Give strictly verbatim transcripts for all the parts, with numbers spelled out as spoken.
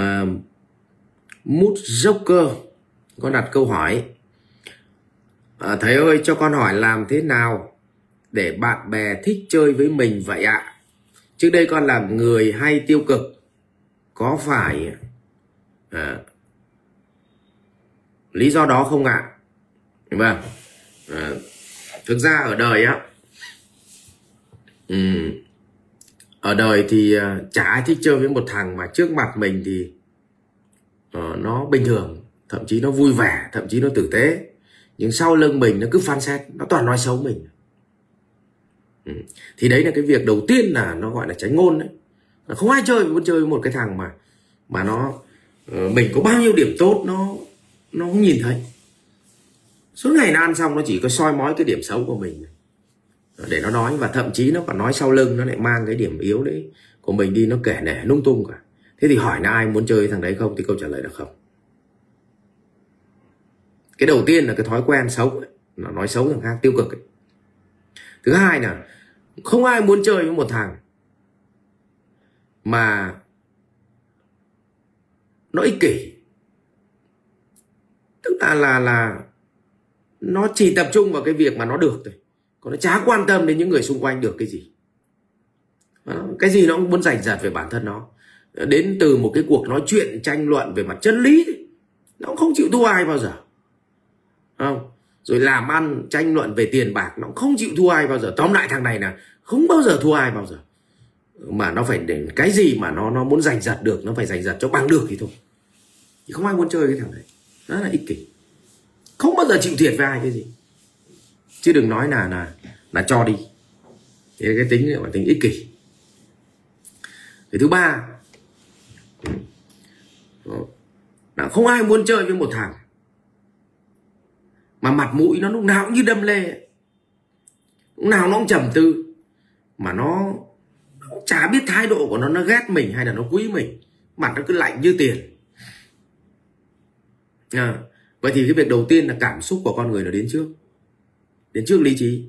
uh, Mút Dốc Cơ có đặt câu hỏi: à, thầy ơi cho con hỏi làm thế nào để bạn bè thích chơi với mình vậy ạ? À? Trước đây con làm người hay tiêu cực, có phải à, lý do đó không ạ? À? Vâng, à, thực ra ở đời á, ừ, ở đời thì chả ai thích chơi với một thằng mà trước mặt mình thì uh, nó bình thường, thậm chí nó vui vẻ, thậm chí nó tử tế, nhưng sau lưng mình nó cứ phán xét, nó toàn nói xấu mình. Ừ. Thì đấy là cái việc đầu tiên là nó gọi là tránh ngôn đấy. Không ai chơi muốn chơi với một cái thằng mà mà nó uh, mình có bao nhiêu điểm tốt nó nó không nhìn thấy. Suốt ngày nó ăn xong nó chỉ có soi mói cái điểm xấu của mình để nó nói, và thậm chí nó còn nói sau lưng, nó lại mang cái điểm yếu đấy của mình đi, nó kể nể lung tung cả. Thế thì hỏi là ai muốn chơi thằng đấy không, thì câu trả lời là không. Cái đầu tiên là cái thói quen xấu, nó nói xấu thằng khác, tiêu cực ấy. Thứ hai là không ai muốn chơi với một thằng mà nó ích kỷ, tức là là là nó chỉ tập trung vào cái việc mà nó được thôi, còn nó chả quan tâm đến những người xung quanh được cái gì. Cái gì nó cũng muốn giành giật về bản thân nó, đến từ một cái cuộc nói chuyện tranh luận về mặt chân lý nó cũng không chịu thua ai bao giờ, không? Rồi làm ăn tranh luận về tiền bạc nó không chịu thua ai bao giờ. Tóm lại thằng này là không bao giờ thua ai bao giờ, mà nó phải để cái gì mà nó nó muốn giành giật được, nó phải giành giật cho bằng được thì thôi, thì không ai muốn chơi cái thằng đấy. Đó là ích kỷ, không bao giờ chịu thiệt với ai cái gì, chứ đừng nói là là là cho đi. Thế cái tính là tính ích kỷ. Cái thứ ba là không ai muốn chơi với một thằng mà mặt mũi nó lúc nào cũng như đâm lê, lúc nào nó cũng trầm tư, mà nó, nó chả biết thái độ của nó, nó ghét mình hay là nó quý mình, mặt nó cứ lạnh như tiền. À, vậy thì cái việc đầu tiên là cảm xúc của con người nó đến trước, đến trước lý trí.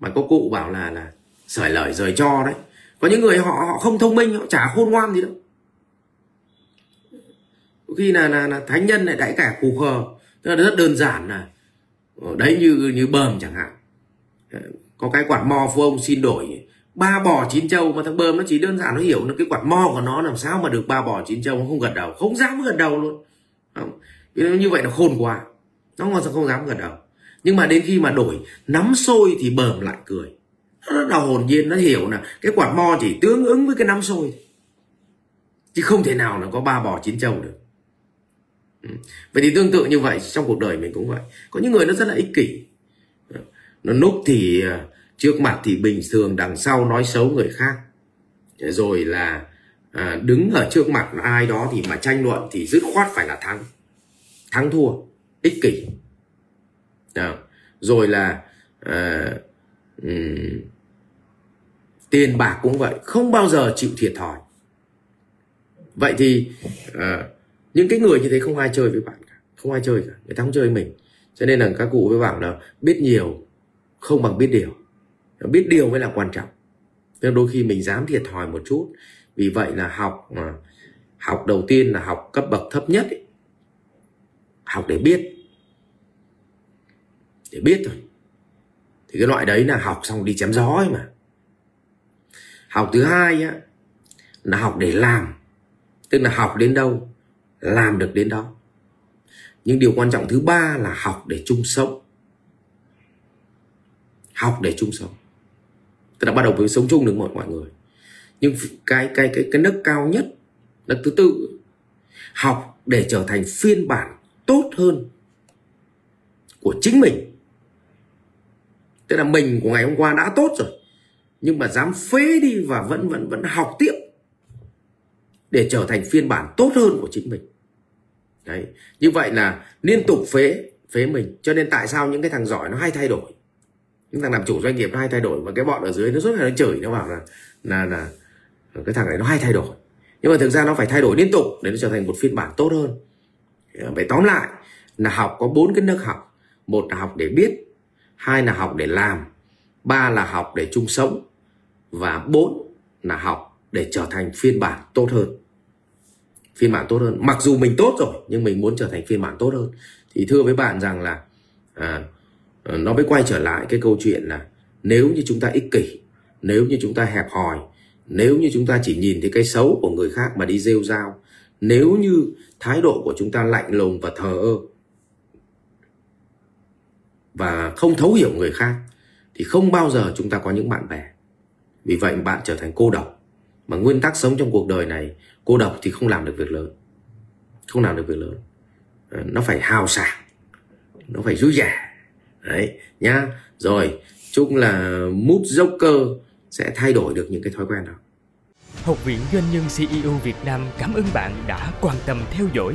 Mà có cụ bảo là là sởi lời rời cho đấy. Có những người họ họ không thông minh, họ chả khôn ngoan gì đâu. Có khi là, là là thánh nhân lại đãi cả cù khờ, tức là rất đơn giản là đấy, như như bơm chẳng hạn, có cái quạt mò phu ông xin đổi ba bò chín trâu, mà thằng bơm nó chỉ đơn giản nó hiểu là cái quạt mò của nó làm sao mà được ba bò chín trâu, nó không gật đầu, không dám gật đầu luôn. Không, như vậy nó khôn quá, nó ngon sao không dám gật đầu. Nhưng mà đến khi mà đổi nắm xôi thì bờm lại cười, nó rất là hồn nhiên, nó hiểu là cái quạt mo chỉ tương ứng với cái nắm xôi, chứ không thể nào là có ba bò chín trâu được. Vậy thì tương tự như vậy trong cuộc đời mình cũng vậy. Có những người nó rất là ích kỷ, nó núp thì trước mặt thì bình thường, đằng sau nói xấu người khác, rồi là à, đứng ở trước mặt ai đó thì mà tranh luận thì dứt khoát phải là thắng thắng thua, ích kỷ. À, rồi là à, um, tiền bạc cũng vậy, không bao giờ chịu thiệt thòi. Vậy thì à, những cái người như thế không ai chơi với bạn cả, không ai chơi cả, người ta không chơi mình. Cho nên là các cụ mới bảo là biết nhiều không bằng biết điều, biết điều mới là quan trọng. Nên đôi khi mình dám thiệt thòi một chút. Vì vậy là học à, học đầu tiên là học cấp bậc thấp nhất ấy. Học để biết, để biết thôi. Thì cái loại đấy là học xong đi chém gió ấy mà. Học thứ hai á, là học để làm, tức là học đến đâu làm được đến đó. Nhưng điều quan trọng thứ ba là học để chung sống. Học để chung sống, tức là bắt đầu với sống chung được mọi mọi người. Nhưng cái cái cái cái nấc cao nhất là thứ tư, học để trở thành phiên bản tốt hơn của chính mình. Tức là mình của ngày hôm qua đã tốt rồi, nhưng mà dám phế đi và vẫn vẫn vẫn học tiếp để trở thành phiên bản tốt hơn của chính mình. Đấy, như vậy là liên tục phế phế mình. Cho nên tại sao những cái thằng giỏi nó hay thay đổi, những thằng làm chủ doanh nghiệp nó hay thay đổi, và cái bọn ở dưới nó suốt ngày nó chửi, nó bảo là là là cái thằng này nó hay thay đổi. Nhưng mà thực ra nó phải thay đổi liên tục để nó trở thành một phiên bản tốt hơn. Vậy tóm lại là học có bốn cái nấc học. Một là học để biết, hai là học để làm, ba là học để chung sống, và bốn là học để trở thành phiên bản tốt hơn. phiên bản tốt hơn. Mặc dù mình tốt rồi nhưng mình muốn trở thành phiên bản tốt hơn. Thì thưa với bạn rằng là à, nó mới quay trở lại cái câu chuyện là nếu như chúng ta ích kỷ, nếu như chúng ta hẹp hòi, nếu như chúng ta chỉ nhìn thấy cái xấu của người khác mà đi rêu rao, nếu như thái độ của chúng ta lạnh lùng và thờ ơ và không thấu hiểu người khác, thì không bao giờ chúng ta có những bạn bè. Vì vậy bạn trở thành cô độc. Mà nguyên tắc sống trong cuộc đời này, cô độc thì không làm được việc lớn. Không làm được việc lớn. Nó phải hào sảng, nó phải vui vẻ. Đấy nhá. Rồi, chung là mood joker sẽ thay đổi được những cái thói quen đó. Học viện Doanh nhân xê e ô Việt Nam cảm ơn bạn đã quan tâm theo dõi.